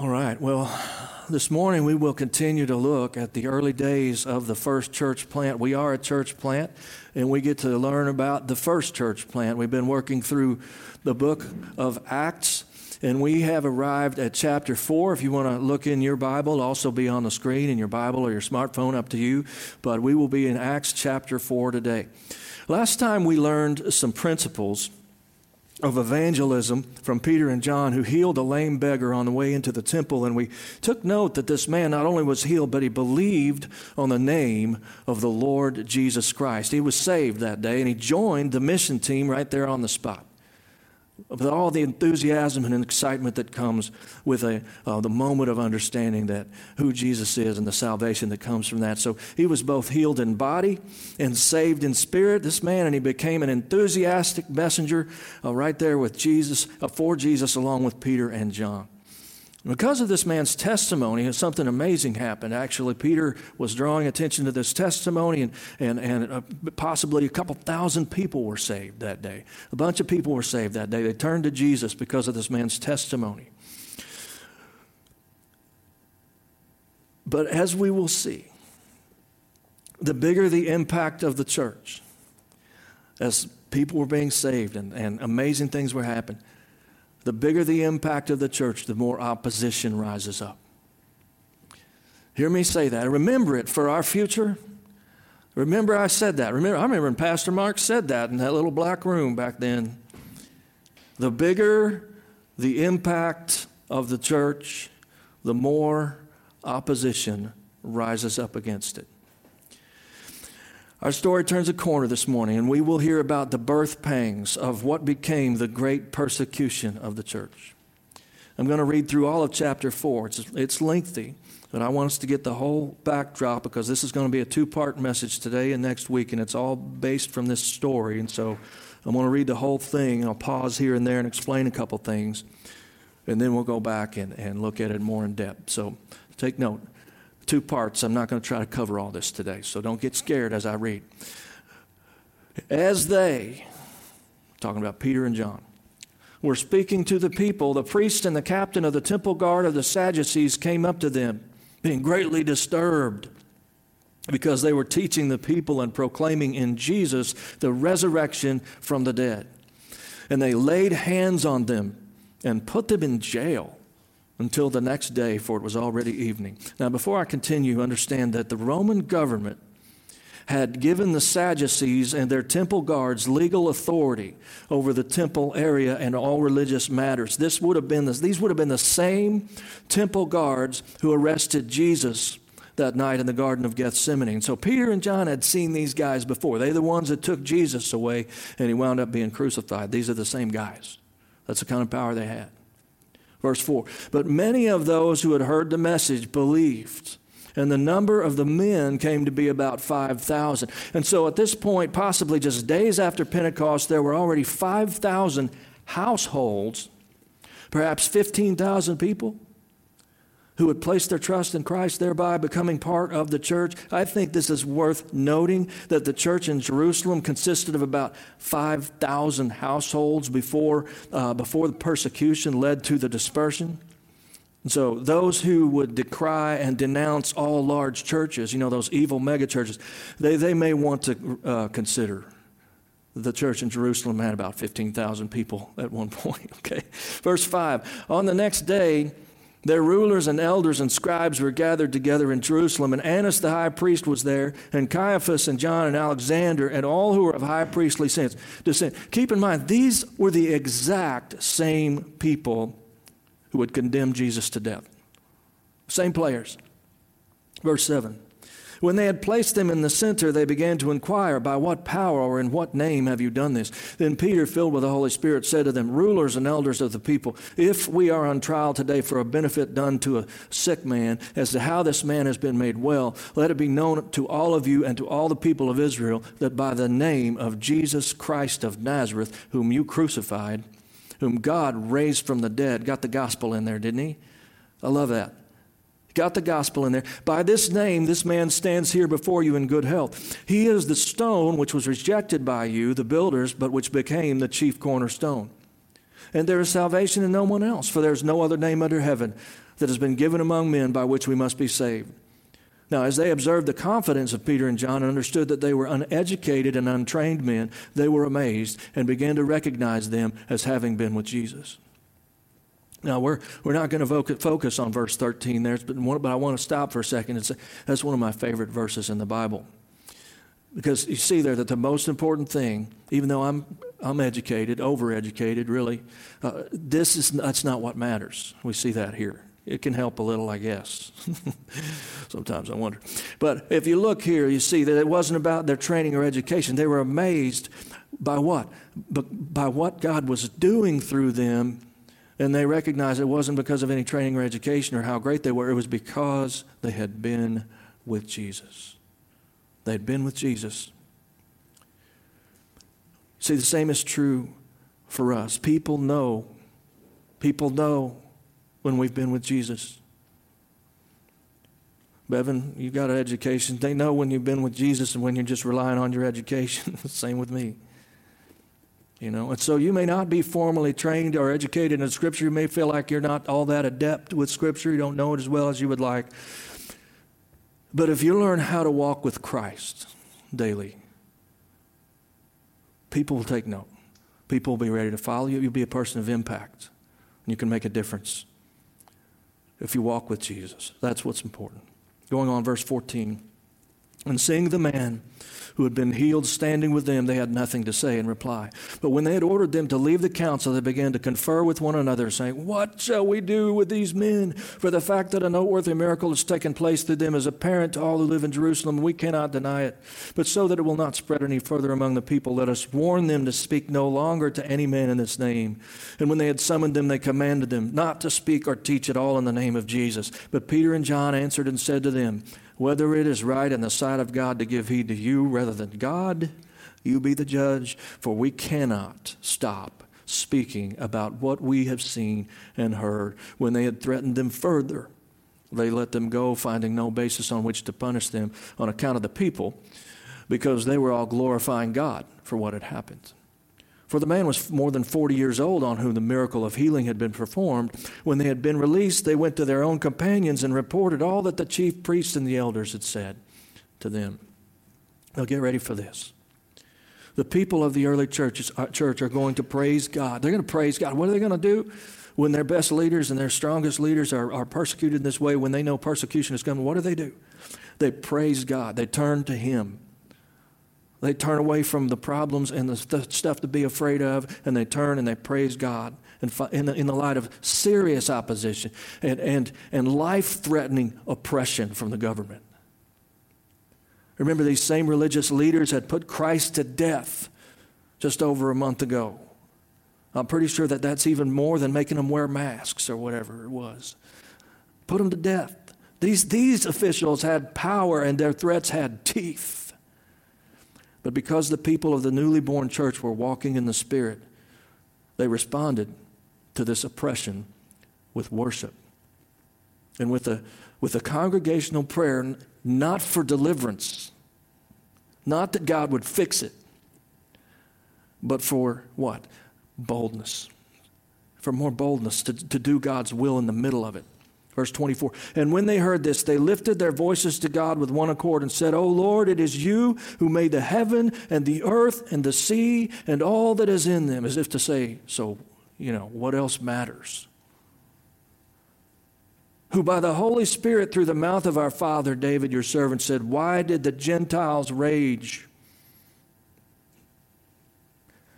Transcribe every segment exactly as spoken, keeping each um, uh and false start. All right, well, this morning we will continue to look at the early days of the first church plant. We are a church plant, and we get to learn about the first church plant. We've been working through the book of Acts, and we have arrived at chapter four. If you want to look in your Bible, it'll also be on the screen in your Bible or your smartphone, up to you. But we will be in Acts chapter four today. Last time we learned some principles of evangelism from Peter and John, who healed a lame beggar on the way into the temple. And we took note that this man not only was healed, but he believed on the name of the Lord Jesus Christ. He was saved that day, and he joined the mission team right there on the spot, with all the enthusiasm and excitement that comes with a uh, the moment of understanding that who Jesus is and the salvation that comes from that. So he was both healed in body and saved in spirit, this man, and he became an enthusiastic messenger uh, right there with Jesus, uh, for Jesus, along with Peter and John. Because of this man's testimony, something amazing happened. Actually, Peter was drawing attention to this testimony, and and, and uh, possibly a couple thousand people were saved that day. A bunch of people were saved that day. They turned to Jesus because of this man's testimony. But as we will see, the bigger the impact of the church, as people were being saved and, and amazing things were happening, the bigger the impact of the church, the more opposition rises up. Hear me say that. Remember it for our future. Remember I said that. Remember, I remember when Pastor Mark said that in that little black room back then. The bigger the impact of the church, the more opposition rises up against it. Our story turns a corner this morning, and we will hear about the birth pangs of what became the great persecution of the church. I'm going to read through all of chapter four. It's, it's lengthy, but I want us to get the whole backdrop, because this is going to be a two-part message today and next week, and it's all based from this story. And so I'm going to read the whole thing, and I'll pause here and there and explain a couple things, and then we'll go back and, and look at it more in depth. So take note. Two parts. I'm not going to try to cover all this today, so don't get scared as I read. As they, talking about Peter and John, were speaking to the people, the priest and the captain of the temple guard of the Sadducees came up to them, being greatly disturbed, because they were teaching the people and proclaiming in Jesus the resurrection from the dead. And they laid hands on them and put them in jail until the next day, for it was already evening. Now, before I continue, understand that the Roman government had given the Sadducees and their temple guards legal authority over the temple area and all religious matters. This would have been the, these would have been the same temple guards who arrested Jesus that night in the Garden of Gethsemane. And so Peter and John had seen these guys before. They're the ones that took Jesus away, and he wound up being crucified. These are the same guys. That's the kind of power they had. Verse four, but many of those who had heard the message believed, and the number of the men came to be about five thousand. And so at this point, possibly just days after Pentecost, there were already five thousand households, perhaps fifteen thousand people, who had placed their trust in Christ, thereby becoming part of the church. I think this is worth noting, that the church in Jerusalem consisted of about five thousand households before uh, before the persecution led to the dispersion. And so those who would decry and denounce all large churches, you know, those evil megachurches, they, they may want to uh, consider the church in Jerusalem had about fifteen thousand people at one point. Okay, verse five, on the next day, their rulers and elders and scribes were gathered together in Jerusalem, and Annas the high priest was there, and Caiaphas and John and Alexander, and all who were of high priestly descent. Keep in mind, these were the exact same people who would condemn Jesus to death. Same players. Verse seven. When they had placed them in the center, they began to inquire, by what power or in what name have you done this? Then Peter, filled with the Holy Spirit, said to them, rulers and elders of the people, if we are on trial today for a benefit done to a sick man, as to how this man has been made well, let it be known to all of you and to all the people of Israel that by the name of Jesus Christ of Nazareth, whom you crucified, whom God raised from the dead. Got the gospel in there, didn't he? I love that. Got the gospel in there. By this name, this man stands here before you in good health. He is the stone which was rejected by you, the builders, but which became the chief cornerstone. And there is salvation in no one else, for there is no other name under heaven that has been given among men by which we must be saved. Now, as they observed the confidence of Peter and John and understood that they were uneducated and untrained men, they were amazed and began to recognize them as having been with Jesus. Now, we're we're not going to focus on verse thirteen there, but, one, but I want to stop for a second and say that's one of my favorite verses in the Bible. Because you see there that the most important thing, even though I'm I'm educated, overeducated, really, uh, this is that's not what matters. We see that here. It can help a little, I guess. Sometimes I wonder. But if you look here, you see that it wasn't about their training or education. They were amazed by what? By what God was doing through them. And they recognized it wasn't because of any training or education or how great they were. It was because they had been with Jesus. They had been with Jesus. See, the same is true for us. People know. People know when we've been with Jesus. Bevan, you got an education. They know when you've been with Jesus and when you're just relying on your education. Same with me. You know, and so you may not be formally trained or educated in Scripture. You may feel like you're not all that adept with Scripture. You don't know it as well as you would like. But if you learn how to walk with Christ daily, people will take note. People will be ready to follow you. You'll be a person of impact. And you can make a difference if you walk with Jesus. That's what's important. Going on, verse fourteen. And seeing the man who had been healed standing with them, they had nothing to say in reply. But when they had ordered them to leave the council, they began to confer with one another, saying, "What shall we do with these men? For the fact that a noteworthy miracle has taken place through them is apparent to all who live in Jerusalem. We cannot deny it. But so that it will not spread any further among the people, let us warn them to speak no longer to any man in this name." And when they had summoned them, they commanded them not to speak or teach at all in the name of Jesus. But Peter and John answered and said to them, "Whether it is right in the sight of God to give heed to you rather than God, you be the judge, for we cannot stop speaking about what we have seen and heard." When they had threatened them further, they let them go, finding no basis on which to punish them on account of the people, because they were all glorifying God for what had happened. For the man was more than forty years old on whom the miracle of healing had been performed. When they had been released, they went to their own companions and reported all that the chief priests and the elders had said to them. Now get ready for this. The people of the early churches, uh, church are going to praise God. They're going to praise God. What are they going to do? When their best leaders and their strongest leaders are, are persecuted in this way, when they know persecution is coming, what do they do? They praise God. They turn to Him. They turn away from the problems and the st- stuff to be afraid of, and they turn and they praise God and fi- in, the, in the light of serious opposition and, and, and life-threatening oppression from the government. Remember, these same religious leaders had put Christ to death just over a month ago. I'm pretty sure that that's even more than making them wear masks or whatever it was. Put them to death. These, these officials had power and their threats had teeth. But because the people of the newly born church were walking in the Spirit, they responded to this oppression with worship and with a with a congregational prayer, not for deliverance, not that God would fix it, but for what? Boldness. For more boldness to, to do God's will in the middle of it. Verse twenty-four, and when they heard this, they lifted their voices to God with one accord and said, "O Lord, it is you who made the heaven and the earth and the sea and all that is in them," as if to say, so, you know, what else matters? "Who by the Holy Spirit through the mouth of our father David, your servant, said, why did the Gentiles rage?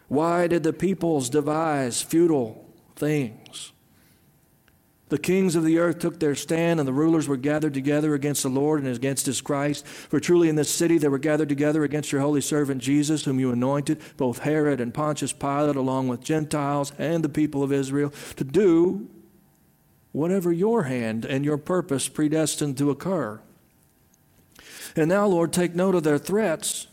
Why did the peoples devise futile things? The kings of the earth took their stand, and the rulers were gathered together against the Lord and against His Christ. For truly in this city they were gathered together against your holy servant Jesus, whom you anointed, both Herod and Pontius Pilate, along with Gentiles and the people of Israel, to do whatever your hand and your purpose predestined to occur. And now, Lord, take note of their threats,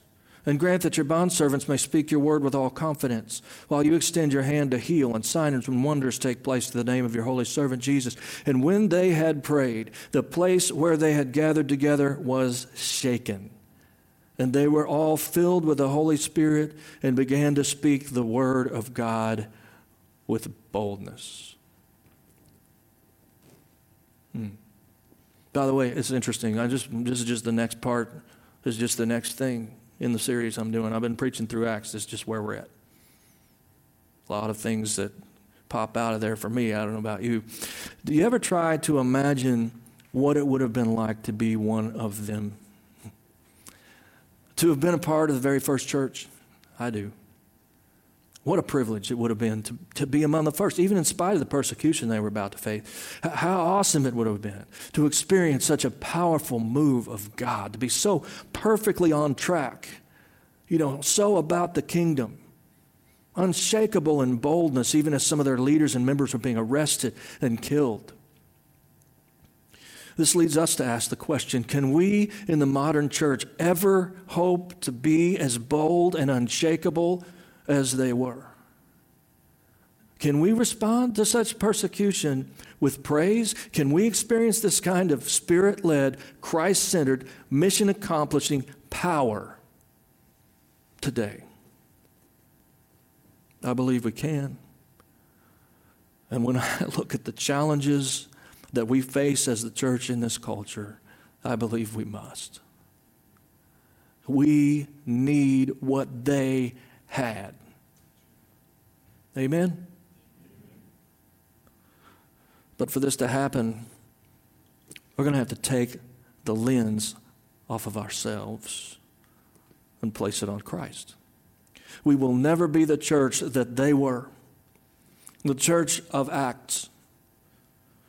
and grant that your bondservants may speak your word with all confidence, while you extend your hand to heal, and signs and wonders take place in the name of your holy servant Jesus." And when they had prayed, the place where they had gathered together was shaken, and they were all filled with the Holy Spirit and began to speak the word of God with boldness. By the way, it's interesting. I just this is just the next part. This is just the next thing in the series I'm doing. I've been preaching through Acts. It's just where we're at. A lot of things that pop out of there for me. I don't know about you. Do you ever try to imagine what it would have been like to be one of them? To have been a part of the very first church? I do. What a privilege it would have been to, to be among the first, even in spite of the persecution they were about to face. How awesome it would have been to experience such a powerful move of God, to be so perfectly on track, you know, so about the kingdom, unshakable in boldness, even as some of their leaders and members were being arrested and killed. This leads us to ask the question, can we in the modern church ever hope to be as bold and unshakable as they were? Can we respond to such persecution with praise? Can we experience this kind of spirit-led, Christ-centered, mission-accomplishing power today? I believe we can. And when I look at the challenges that we face as the church in this culture, I believe we must. We need what they had. Amen? But for this to happen, we're going to have to take the lens off of ourselves and place it on Christ. We will never be the church that they were, the church of Acts,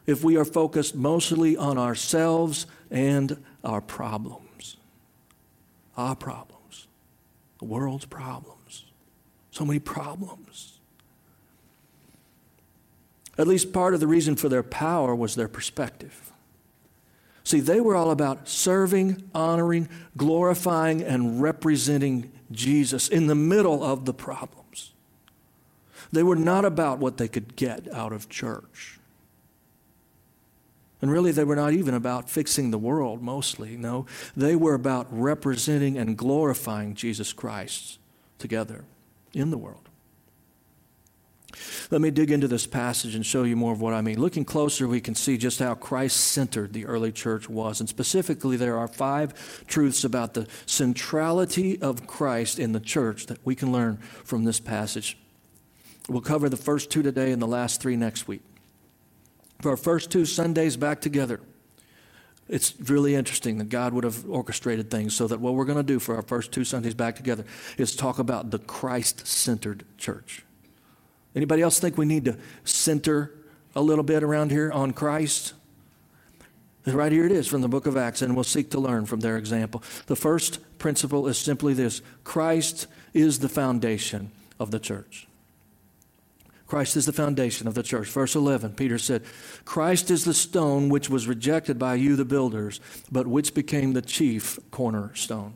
if we are focused mostly on ourselves and our problems. Our problems. The world's problems. So many problems. At least part of the reason for their power was their perspective. See, they were all about serving, honoring, glorifying, and representing Jesus in the middle of the problems. They were not about what they could get out of church. And really, they were not even about fixing the world mostly. No, they were about representing and glorifying Jesus Christ together in the world. Let me dig into this passage and show you more of what I mean. Looking closer, we can see just how Christ-centered the early church was. And specifically, there are five truths about the centrality of Christ in the church that we can learn from this passage. We'll cover the first two today and the last three next week. For our first two Sundays back together, it's really interesting that God would have orchestrated things so that what we're going to do for our first two Sundays back together is talk about the Christ-centered church. Anybody else think we need to center a little bit around here on Christ? Right here it is from the book of Acts, and we'll seek to learn from their example. The first principle is simply this: Christ is the foundation of the church. Christ is the foundation of the church. Verse eleven, Peter said, "Christ is the stone which was rejected by you, the builders, but which became the chief cornerstone."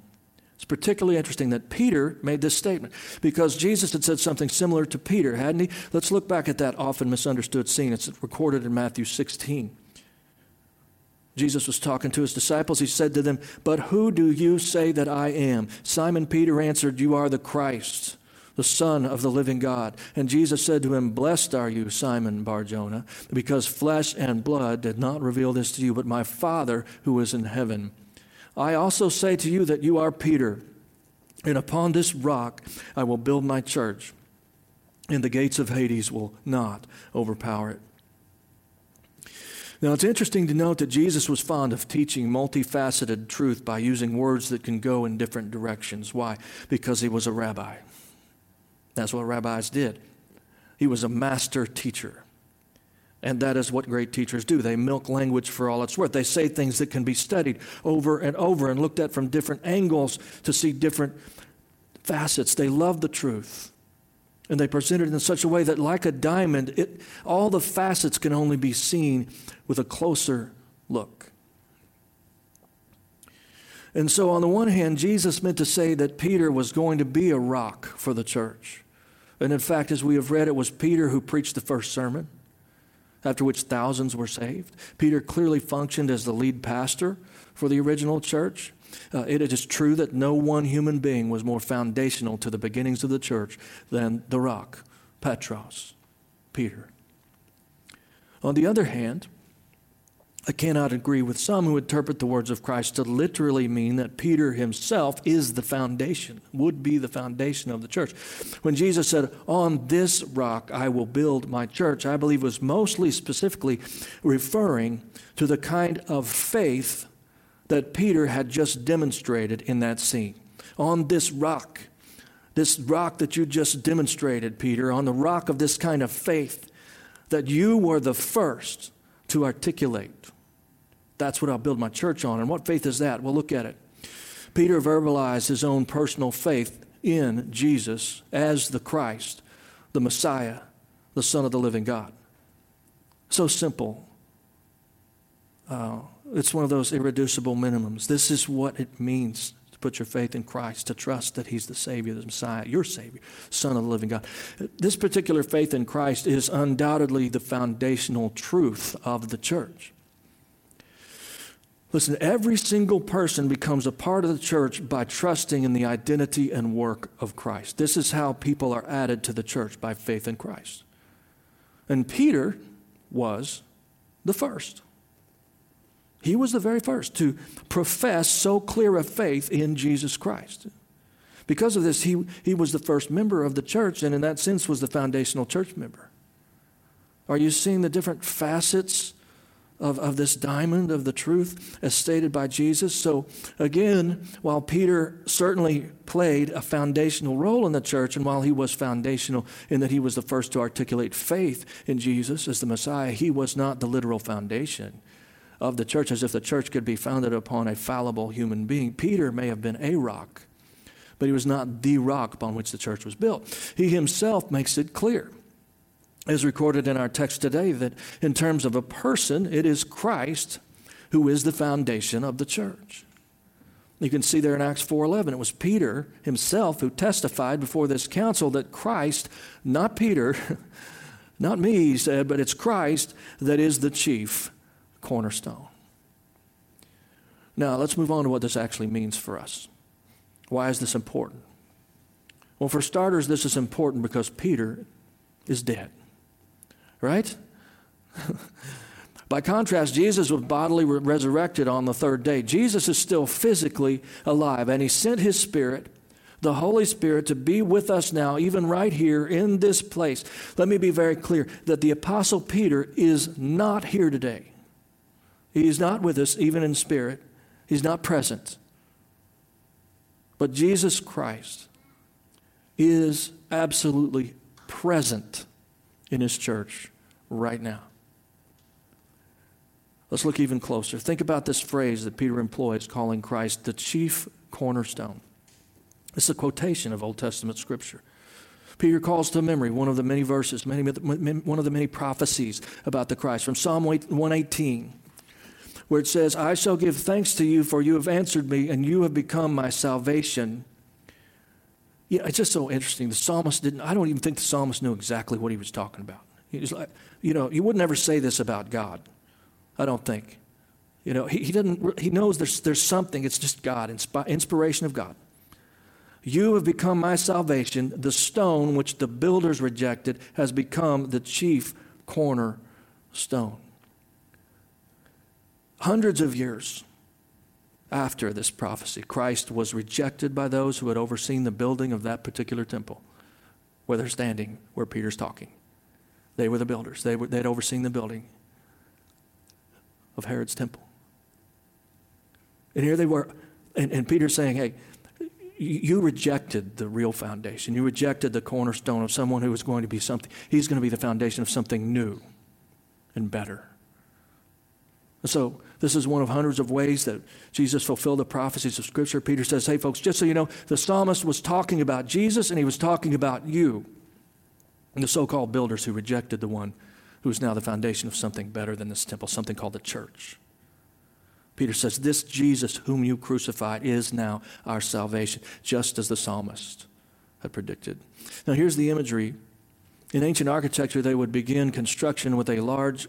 It's particularly interesting that Peter made this statement because Jesus had said something similar to Peter, hadn't he? Let's look back at that often misunderstood scene. It's recorded in Matthew sixteen. Jesus was talking to his disciples. He said to them, "But who do you say that I am?" Simon Peter answered, "You are the Christ, the Son of the living God." And Jesus said to him, "Blessed are you, Simon Barjona, because flesh and blood did not reveal this to you, but my Father who is in heaven. I also say to you that you are Peter, and upon this rock I will build my church, and the gates of Hades will not overpower it." Now, it's interesting to note that Jesus was fond of teaching multifaceted truth by using words that can go in different directions. Why? Because he was a rabbi. That's what rabbis did. He was a master teacher. And that is what great teachers do. They milk language for all it's worth. They say things that can be studied over and over and looked at from different angles to see different facets. They loved the truth. And they presented it in such a way that, like a diamond, it, all the facets can only be seen with a closer look. And so on the one hand, Jesus meant to say that Peter was going to be a rock for the church. And in fact, as we have read, it was Peter who preached the first sermon, after which thousands were saved. Peter clearly functioned as the lead pastor for the original church. Uh, it is true that no one human being was more foundational to the beginnings of the church than the rock, Petros, Peter. On the other hand, I cannot agree with some who interpret the words of Christ to literally mean that Peter himself is the foundation, would be the foundation of the church. When Jesus said, "On this rock I will build my church," I believe was mostly specifically referring to the kind of faith that Peter had just demonstrated in that scene. On this rock, this rock that you just demonstrated, Peter, on the rock of this kind of faith that you were the first to articulate. That's what I'll build my church on. And what faith is that? Well, look at it. Peter verbalized his own personal faith in Jesus as the Christ, the Messiah, the Son of the living God. So simple. Uh, it's one of those irreducible minimums. This is what it means to put your faith in Christ, to trust that he's the Savior, the Messiah, your Savior, Son of the living God. This particular faith in Christ is undoubtedly the foundational truth of the church. Listen, every single person becomes a part of the church by trusting in the identity and work of Christ. This is how people are added to the church, by faith in Christ. And Peter was the first. He was the very first to profess so clear a faith in Jesus Christ. Because of this, he, he was the first member of the church, and in that sense was the foundational church member. Are you seeing the different facets Of, of this diamond of the truth as stated by Jesus? So again, while Peter certainly played a foundational role in the church, and while he was foundational in that he was the first to articulate faith in Jesus as the Messiah, he was not the literal foundation of the church, as if the church could be founded upon a fallible human being. Peter may have been a rock, but he was not the rock upon which the church was built. He himself makes it clear, as recorded in our text today, that in terms of a person, it is Christ who is the foundation of the church. You can see there in Acts four eleven, it was Peter himself who testified before this council that Christ, not Peter, not me, he said, but it's Christ that is the chief cornerstone. Now, let's move on to what this actually means for us. Why is this important? Well, for starters, this is important because Peter is dead. Right? By contrast, Jesus was bodily re- resurrected on the third day. Jesus is still physically alive, and he sent his Spirit, the Holy Spirit, to be with us now, even right here in this place. Let me be very clear that the Apostle Peter is not here today. He is not with us, even in spirit. He's not present. But Jesus Christ is absolutely present in his church right now. Let's look even closer. Think about this phrase that Peter employs, calling Christ the chief cornerstone. It's a quotation of Old Testament scripture. Peter calls to memory one of the many verses, many, one of the many prophecies about the Christ from Psalm one eighteen, where it says, "I shall give thanks to you, for you have answered me, and you have become my salvation." Yeah, it's just so interesting. The psalmist didn't, I don't even think the psalmist knew exactly what he was talking about. He was like, you know, you would never say this about God, I don't think. You know, he, he doesn't, he knows there's there's something, it's just God, inspi- inspiration of God. "You have become my salvation. The stone which the builders rejected has become the chief cornerstone." Hundreds of years after this prophecy, Christ was rejected by those who had overseen the building of that particular temple, where they're standing, where Peter's talking. They were the builders. They were, they'd overseen the building of Herod's temple. And here they were, and, and Peter's saying, hey, you rejected the real foundation. You rejected the cornerstone of someone who was going to be something. He's going to be the foundation of something new and better. So this is one of hundreds of ways that Jesus fulfilled the prophecies of Scripture. Peter says, hey, folks, just so you know, the psalmist was talking about Jesus, and he was talking about you and the so-called builders who rejected the one who is now the foundation of something better than this temple, something called the church. Peter says, this Jesus whom you crucified is now our salvation, just as the psalmist had predicted. Now, here's the imagery. In ancient architecture, they would begin construction with a large,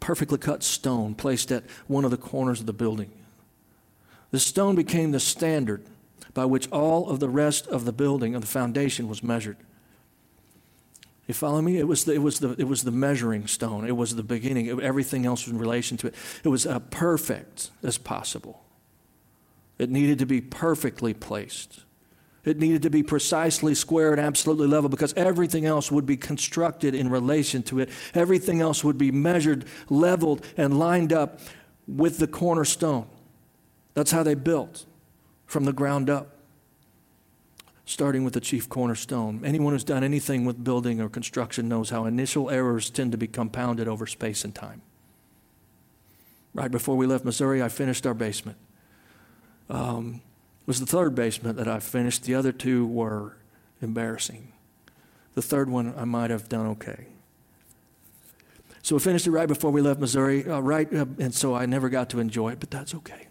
perfectly cut stone placed at one of the corners of the building. The stone became the standard by which all of the rest of the building, of the foundation, was measured. You follow me? It was the, it was the, it was the measuring stone. It was the beginning. It, everything else was in relation to it. It was uh, perfect as possible. It needed to be perfectly placed. It needed to be precisely square and absolutely level, because everything else would be constructed in relation to it. Everything else would be measured, leveled, and lined up with the cornerstone. That's how they built, from the ground up, starting with the chief cornerstone. Anyone who's done anything with building or construction knows how initial errors tend to be compounded over space and time. Right before we left Missouri, I finished our basement. Um, it was the third basement that I finished. The other two were embarrassing. The third one I might have done okay. So we finished it right before we left Missouri, uh, right, uh, and so I never got to enjoy it, but that's okay.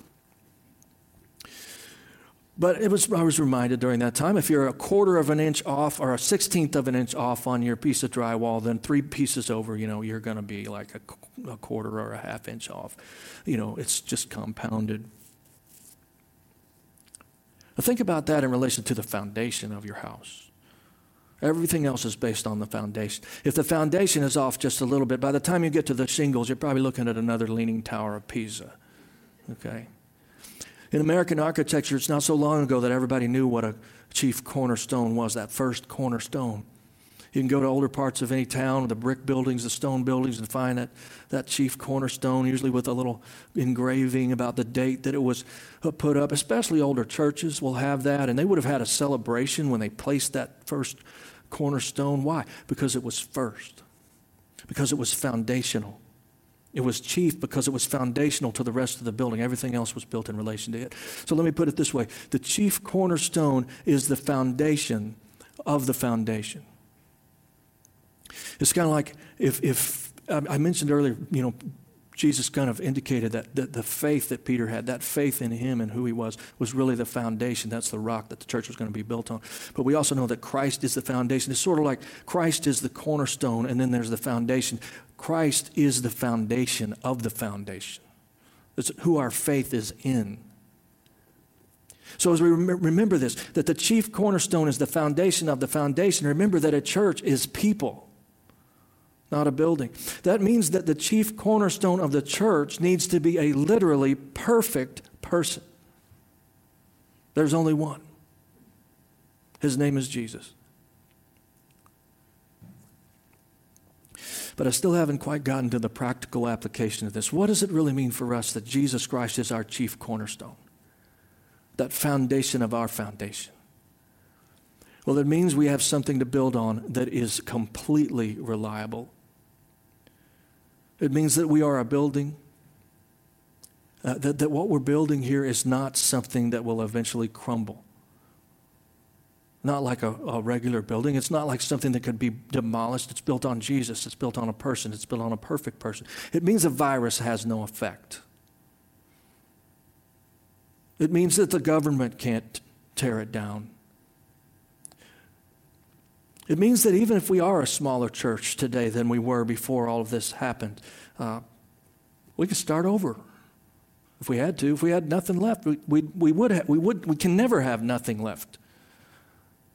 But it was, I was reminded during that time, if you're a quarter of an inch off or a sixteenth of an inch off on your piece of drywall, then three pieces over, you know, you're going to be like a, a quarter or a half inch off. You know, it's just compounded. Now think about that in relation to the foundation of your house. Everything else is based on the foundation. If the foundation is off just a little bit, by the time you get to the shingles, you're probably looking at another Leaning Tower of Pisa. Okay? In American architecture, it's not so long ago that everybody knew what a chief cornerstone was, that first cornerstone. You can go to older parts of any town, the brick buildings, the stone buildings, and find that, that chief cornerstone, usually with a little engraving about the date that it was put up. Especially older churches will have that, and they would have had a celebration when they placed that first cornerstone. Why? Because it was first. Because it was foundational. It was chief because it was foundational to the rest of the building. Everything else was built in relation to it. So let me put it this way. The chief cornerstone is the foundation of the foundation. It's kind of like if, if I mentioned earlier, you know, Jesus kind of indicated that, that the faith that Peter had, that faith in him and who he was, was really the foundation. That's the rock that the church was going to be built on. But we also know that Christ is the foundation. It's sort of like Christ is the cornerstone, and then there's the foundation. Christ is the foundation of the foundation. That's who our faith is in. So as we rem- remember this, that the chief cornerstone is the foundation of the foundation, remember that a church is people, not a building. That means that the chief cornerstone of the church needs to be a literally perfect person. There's only one. His name is Jesus. But I still haven't quite gotten to the practical application of this. What does it really mean for us that Jesus Christ is our chief cornerstone? That foundation of our foundation. Well, it means we have something to build on that is completely reliable. It means that we are a building, uh, that, that what we're building here is not something that will eventually crumble. Not like a, a regular building. It's not like something that could be demolished. It's built on Jesus. It's built on a person. It's built on a perfect person. It means a virus has no effect. It means that the government can't tear it down. It means that even if we are a smaller church today than we were before all of this happened, uh, we could start over if we had to. If we had nothing left, we we, we would ha- we would we can never have nothing left.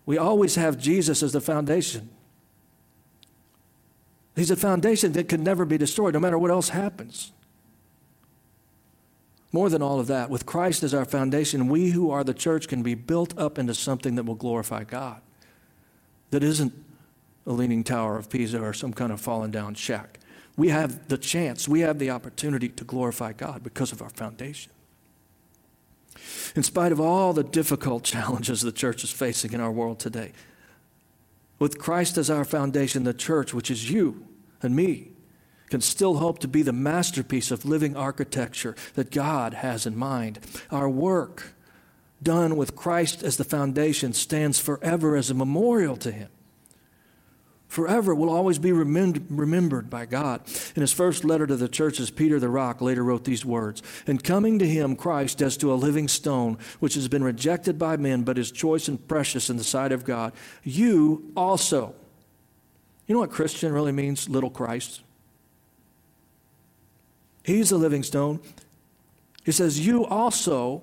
We always have Jesus as the foundation. He's a foundation that can never be destroyed, no matter what else happens. More than all of that, with Christ as our foundation, we who are the church can be built up into something that will glorify God. That isn't a Leaning Tower of Pisa or some kind of fallen down shack. We have the chance, we have the opportunity to glorify God because of our foundation. In spite of all the difficult challenges the church is facing in our world today, with Christ as our foundation, the church, which is you and me, can still hope to be the masterpiece of living architecture that God has in mind. Our work done with Christ as the foundation stands forever as a memorial to him. Forever will always be remem- remembered by God. In his first letter to the churches, Peter the Rock later wrote these words, "And coming to him, Christ, as to a living stone, which has been rejected by men, but is choice and precious in the sight of God, you also." You know what Christian really means? Little Christ. He's a living stone. He says, you also,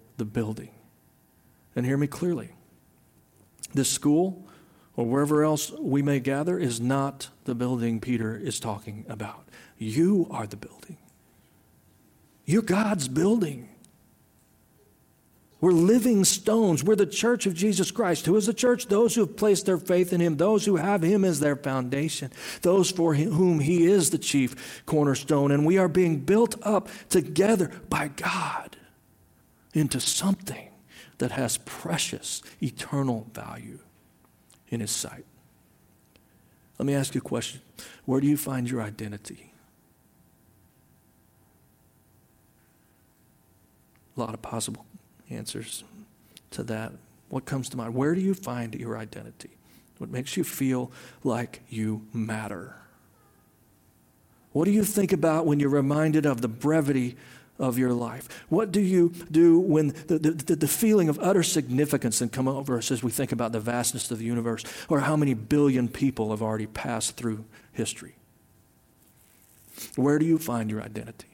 the building. And hear me clearly. This school, or wherever else we may gather, is not the building Peter is talking about. You are the building. You're God's building. We're living stones. We're the church of Jesus Christ. Who is the church? Those who have placed their faith in him, those who have him as their foundation, those for whom he is the chief cornerstone. And we are being built up together by God into something that has precious, eternal value in his sight. Let me ask you a question. Where do you find your identity? A lot of possible answers to that. What comes to mind? Where do you find your identity? What makes you feel like you matter? What do you think about when you're reminded of the brevity of your life? What do you do when the, the, the feeling of utter significance can come over us as we think about the vastness of the universe, or how many billion people have already passed through history? Where do you find your identity?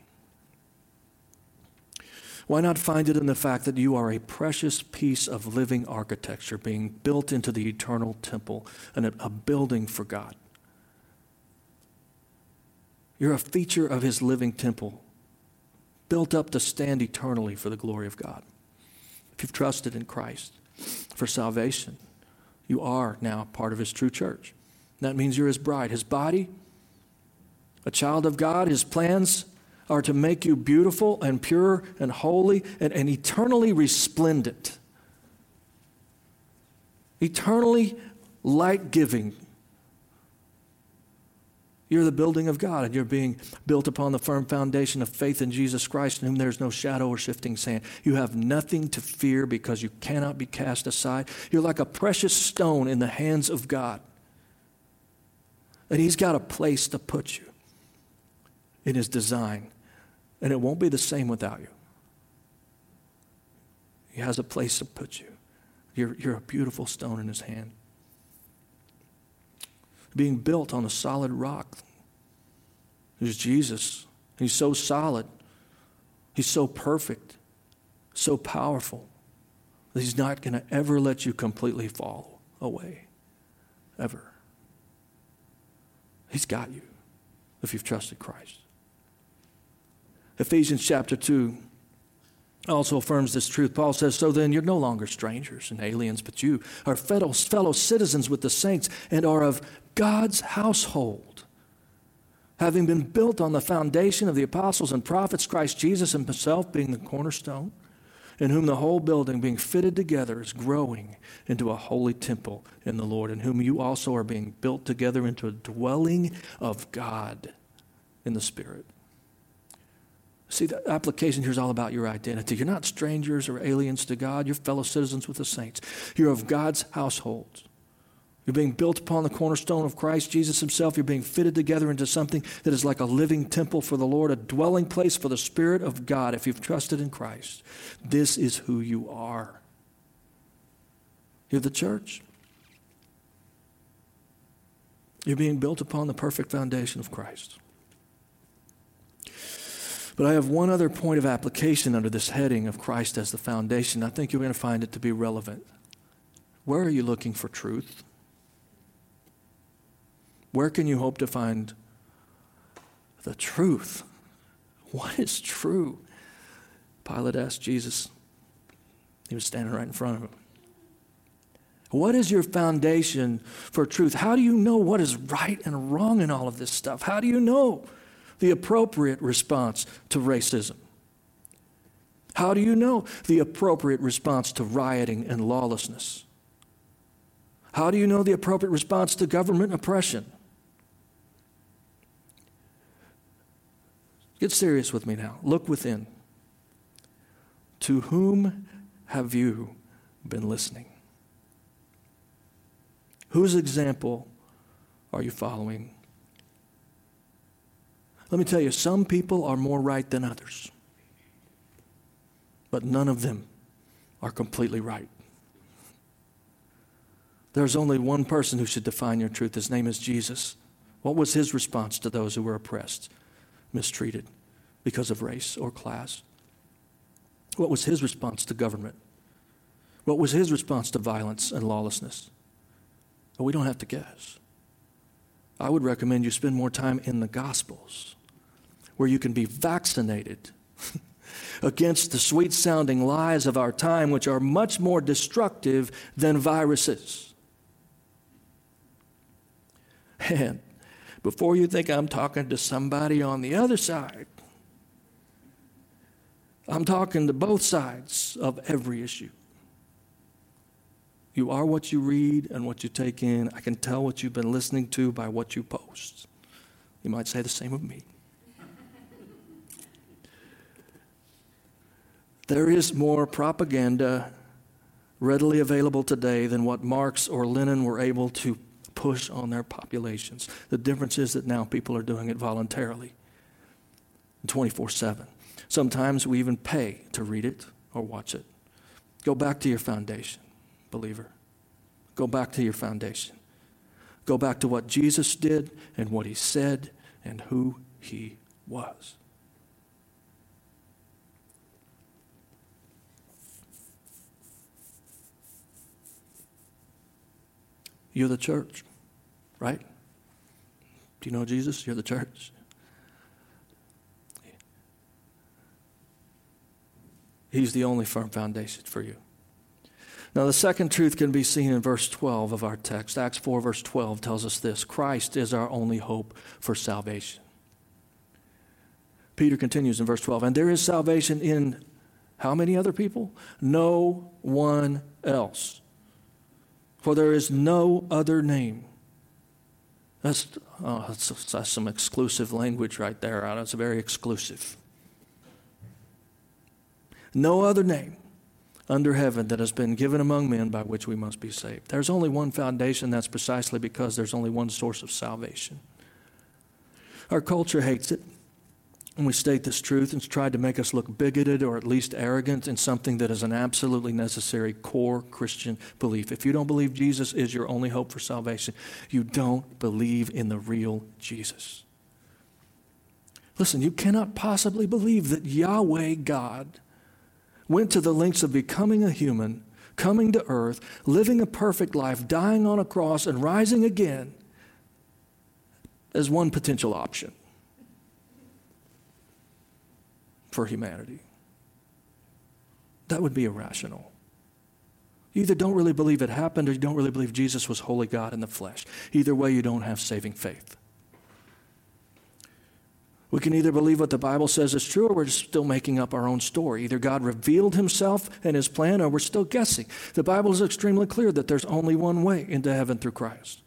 Why not find it in the fact that you are a precious piece of living architecture being built into the eternal temple, and a, a building for God? You're a feature of his living temple, built up to stand eternally for the glory of God. If you've trusted in Christ for salvation, you are now part of his true church. And that means you're his bride, his body, a child of God. His plans are to make you beautiful and pure and holy and, and eternally resplendent, eternally light-giving. You're the building of God, and you're being built upon the firm foundation of faith in Jesus Christ, in whom there's no shadow or shifting sand. You have nothing to fear because you cannot be cast aside. You're like a precious stone in the hands of God, and he's got a place to put you in his design, and it won't be the same without you. He has a place to put you. You're, you're a beautiful stone in his hand, being built on a solid rock. There's Jesus. He's so solid. He's so perfect, so powerful, that he's not going to ever let you completely fall away, ever. He's got you if you've trusted Christ. Ephesians chapter two also affirms this truth. Paul says, so then you're no longer strangers and aliens, but you are fellow, fellow citizens with the saints and are of God's household, having been built on the foundation of the apostles and prophets, Christ Jesus himself being the cornerstone, in whom the whole building being fitted together is growing into a holy temple in the Lord, in whom you also are being built together into a dwelling of God in the Spirit. See, the application here is all about your identity. You're not strangers or aliens to God. You're fellow citizens with the saints. You're of God's household. You're being built upon the cornerstone of Christ Jesus himself. You're being fitted together into something that is like a living temple for the Lord, a dwelling place for the Spirit of God. If you've trusted in Christ, this is who you are. You're the church. You're being built upon the perfect foundation of Christ. But I have one other point of application under this heading of Christ as the foundation. I think you're going to find it to be relevant. Where are you looking for truth? Where can you hope to find the truth? What is true? Pilate asked Jesus. He was standing right in front of him. What is your foundation for truth? How do you know what is right and wrong in all of this stuff? How do you know the appropriate response to racism? How do you know the appropriate response to rioting and lawlessness? How do you know the appropriate response to government oppression? Get serious with me now. Look within. To whom have you been listening? Whose example Are you following? Let me tell you, some people are more right than others. But none of them are completely right. There's only one person who should define your truth. His name is Jesus. What was his response to those who were oppressed, mistreated because of race or class? What was his response to government? What was his response to violence and lawlessness? Well, we don't have to guess. I would recommend you spend more time in the Gospels, where you can be vaccinated against the sweet-sounding lies of our time, which are much more destructive than viruses. And before you think I'm talking to somebody on the other side, I'm talking to both sides of every issue. You are what you read and what you take in. I can tell what you've been listening to by what you post. You might say the same of me. There is more propaganda readily available today than what Marx or Lenin were able to push on their populations. The difference is that now people are doing it voluntarily, twenty-four seven. Sometimes we even pay to read it or watch it. Go back to your foundation, believer. Go back to your foundation. Go back to what Jesus did and what he said and who he was. You're the church, right? Do you know Jesus? You're the church. He's the only firm foundation for you. Now, the second truth can be seen in verse twelve of our text. Acts four, verse twelve tells us this: Christ is our only hope for salvation. Peter continues in verse twelve, and there is salvation in how many other people? No one else. For there is no other name. That's, oh, that's, that's some exclusive language right there. That's very exclusive. No other name under heaven that has been given among men by which we must be saved. There's only one foundation. That's precisely because there's only one source of salvation. Our culture hates it. And we state this truth and tried to make us look bigoted or at least arrogant in something that is an absolutely necessary core Christian belief. If you don't believe Jesus is your only hope for salvation, you don't believe in the real Jesus. Listen, you cannot possibly believe that Yahweh God went to the lengths of becoming a human, coming to earth, living a perfect life, dying on a cross, and rising again as one potential option for humanity. That would be irrational. You either don't really believe it happened or you don't really believe Jesus was holy God in the flesh. Either way, you don't have saving faith. We can either believe what the Bible says is true or we're just still making up our own story. Either God revealed himself and his plan or we're still guessing. The Bible is extremely clear that there's only one way into heaven through Christ.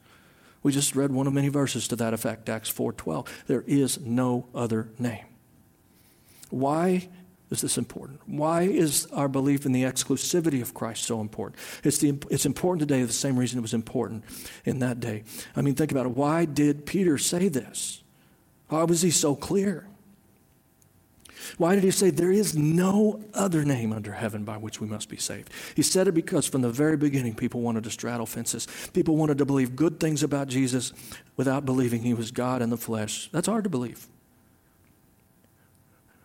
We just read one of many verses to that effect, Acts four twelve. There is no other name. Why is this important? Why is our belief in the exclusivity of Christ so important? It's the it's important today for the same reason it was important in that day. I mean, think about it. Why did Peter say this? Why was he so clear? Why did he say there is no other name under heaven by which we must be saved? He said it because from the very beginning, people wanted to straddle fences. People wanted to believe good things about Jesus without believing he was God in the flesh. That's hard to believe.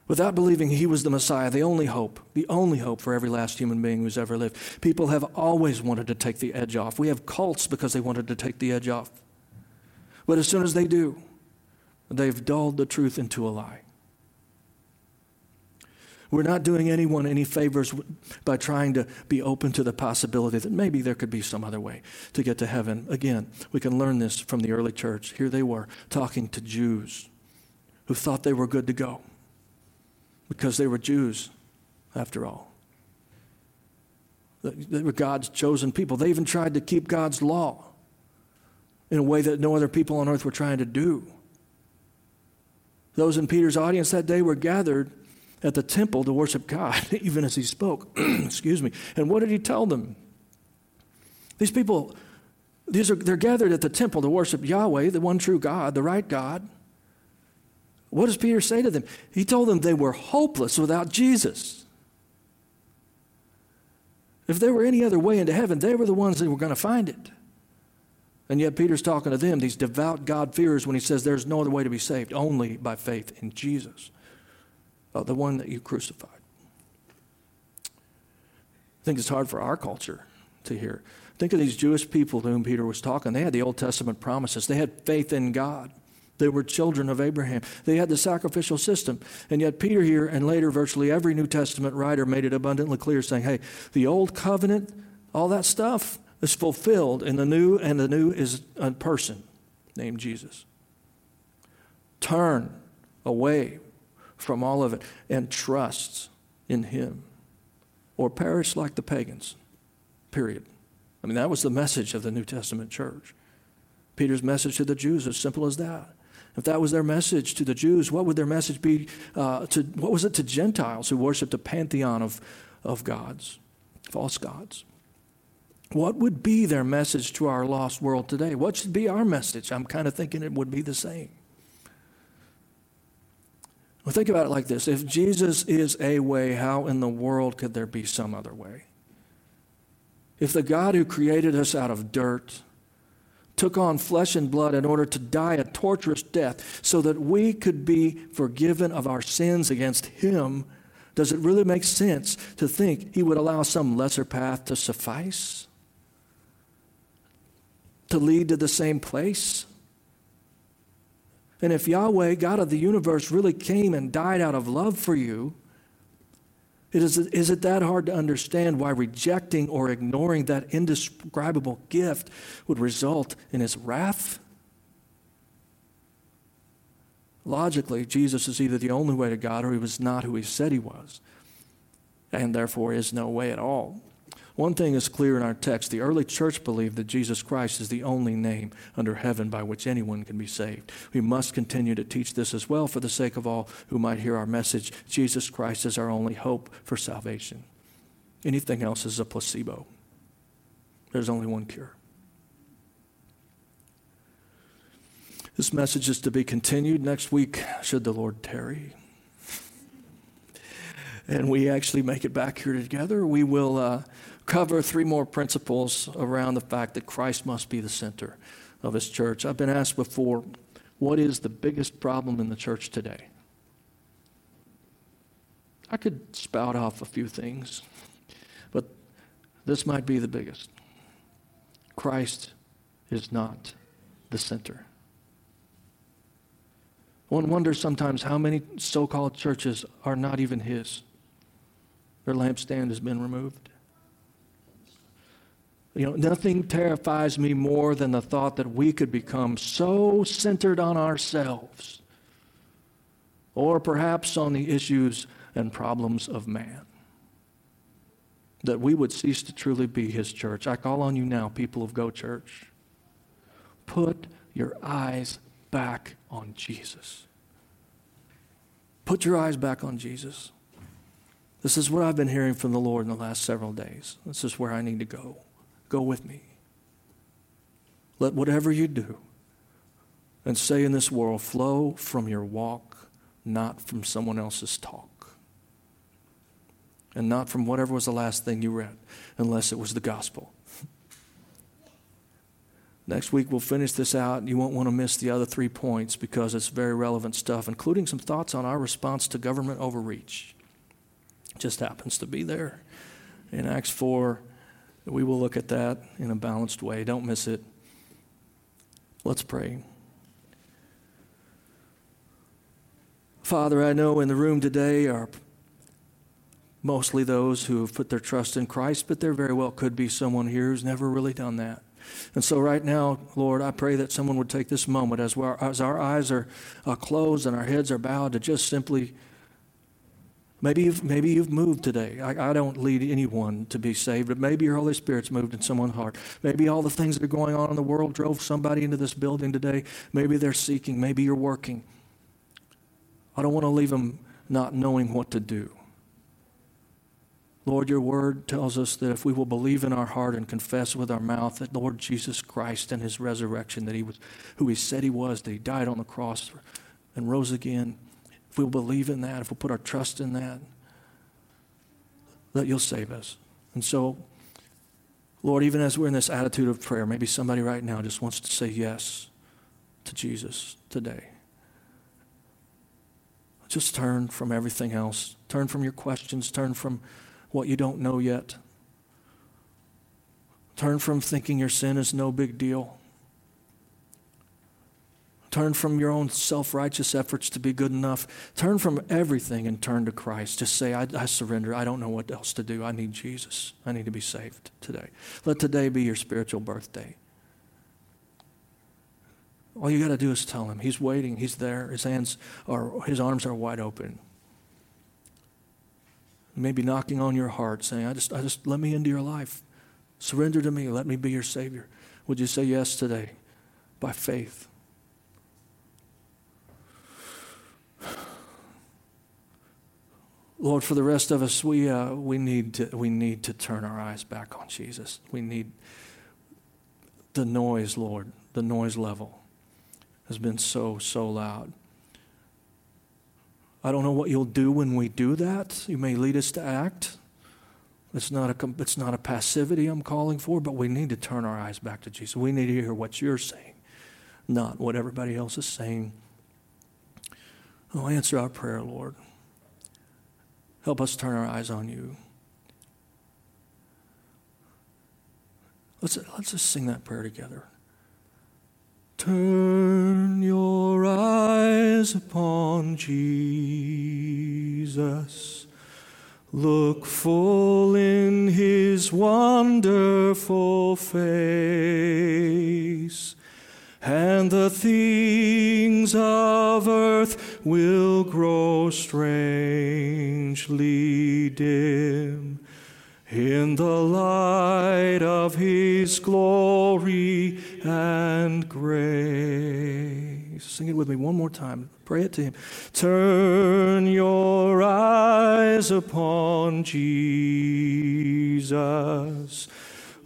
Without believing he was the Messiah, the only hope, the only hope for every last human being who's ever lived. People have always wanted to take the edge off. We have cults because they wanted to take the edge off. But as soon as they do, they've dulled the truth into a lie. We're not doing anyone any favors by trying to be open to the possibility that maybe there could be some other way to get to heaven. Again, we can learn this from the early church. Here they were talking to Jews who thought they were good to go. Because they were Jews, after all. They were God's chosen people. They even tried to keep God's law in a way that no other people on earth were trying to do. Those in Peter's audience that day were gathered at the temple to worship God, even as he spoke. Excuse me. And what did he tell them? These people These are they're gathered at the temple to worship Yahweh, the one true God, the right God. What does Peter say to them? He told them they were hopeless without Jesus. If there were any other way into heaven, they were the ones that were going to find it. And yet Peter's talking to them, these devout God-fearers, when he says there's no other way to be saved, only by faith in Jesus, uh, the one that you crucified. I think it's hard for our culture to hear. Think of these Jewish people to whom Peter was talking. They had the Old Testament promises. They had faith in God. They were children of Abraham. They had the sacrificial system. And yet Peter here, and later virtually every New Testament writer, made it abundantly clear, saying, hey, the Old Covenant, all that stuff, is fulfilled in the new, and the new is a person named Jesus. Turn away from all of it and trust in him, or perish like the pagans, period. I mean, that was the message of the New Testament church. Peter's message to the Jews is simple as that. If that was their message to the Jews, what would their message be uh, to, what was it to Gentiles who worshiped a pantheon of, of gods, false gods? What would be their message to our lost world today? What should be our message? I'm kind of thinking it would be the same. Well, think about it like this. If Jesus is a way, how in the world could there be some other way? If the God who created us out of dirt took on flesh and blood in order to die a torturous death so that we could be forgiven of our sins against him, does it really make sense to think he would allow some lesser path to suffice? To lead to the same place? And if Yahweh, God of the universe, really came and died out of love for you, it is, is it that hard to understand why rejecting or ignoring that indescribable gift would result in his wrath? Logically, Jesus is either the only way to God or he was not who he said he was, and therefore is no way at all. One thing is clear in our text. The early church believed that Jesus Christ is the only name under heaven by which anyone can be saved. We must continue to teach this as well for the sake of all who might hear our message. Jesus Christ is our only hope for salvation. Anything else is a placebo. There's only one cure. This message is to be continued next week, should the Lord tarry. And we actually make it back here together. We will uh, cover three more principles around the fact that Christ must be the center of his church. I've been asked before, what is the biggest problem in the church today? I could spout off a few things, but this might be the biggest. Christ is not the center. One wonders sometimes how many so-called churches are not even his. Their lampstand has been removed. You know, nothing terrifies me more than the thought that we could become so centered on ourselves, or perhaps on the issues and problems of man, that we would cease to truly be his church. I call on you now, people of Go Church. Put your eyes back on Jesus. Put your eyes back on Jesus. This is what I've been hearing from the Lord in the last several days. This is where I need to go. Go with me. Let whatever you do and say in this world flow from your walk, not from someone else's talk, and not from whatever was the last thing you read, unless it was the gospel. Next week, we'll finish this out. You won't want to miss the other three points because it's very relevant stuff, including some thoughts on our response to government overreach. It just happens to be there. In Acts four, we will look at that in a balanced way. Don't miss it. Let's pray. Father, I know in the room today are mostly those who have put their trust in Christ, but there very well could be someone here who's never really done that. And so right now, Lord, I pray that someone would take this moment as, we're, as our eyes are, are closed and our heads are bowed to just simply, maybe you've, maybe you've moved today. I, I don't lead anyone to be saved, but maybe your Holy Spirit's moved in someone's heart. Maybe all the things that are going on in the world drove somebody into this building today. Maybe they're seeking. Maybe you're working. I don't want to leave them not knowing what to do. Lord, your word tells us that if we will believe in our heart and confess with our mouth that Lord Jesus Christ and his resurrection, that he was who he said he was, that he died on the cross and rose again, if we'll believe in that, if we'll put our trust in that, that you'll save us. And so, Lord, even as we're in this attitude of prayer, maybe somebody right now just wants to say yes to Jesus today. Just turn from everything else. Turn from your questions. Turn from what you don't know yet. Turn from thinking your sin is no big deal. Turn from your own self-righteous efforts to be good enough. Turn from everything and turn to Christ. Just say, I, I surrender. I don't know what else to do. I need Jesus. I need to be saved today. Let today be your spiritual birthday. All you got to do is tell him. He's waiting. He's there. His hands are, his arms are wide open. Maybe knocking on your heart, saying, "I just, I just let me into your life. Surrender to me. Let me be your Savior." Would you say yes today, by faith? Lord, for the rest of us, we uh, we need to we need to turn our eyes back on Jesus. We need the noise, Lord. The noise level has been so, so loud. I don't know what you'll do when we do that. You may lead us to act. It's not a it's not a passivity I'm calling for, but we need to turn our eyes back to Jesus. We need to hear what you're saying, not what everybody else is saying. Oh, answer our prayer, Lord. Help us turn our eyes on you. Let's, let's just sing that prayer together. Turn your eyes upon Jesus. Look full in his wonderful face, and the things of earth will grow strangely dim in the light of his glory and grace. Sing it with me one more time. Pray it to him. Turn your eyes upon Jesus.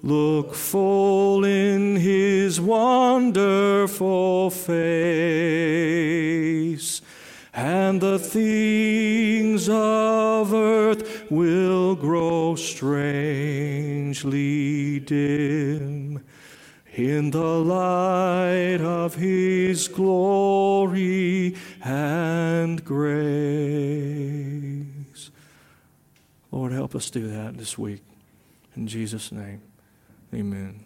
Look full in his wonderful face, and the things of earth will grow strangely dim in the light of his glory and grace. Lord, help us do that this week. In Jesus' name, amen.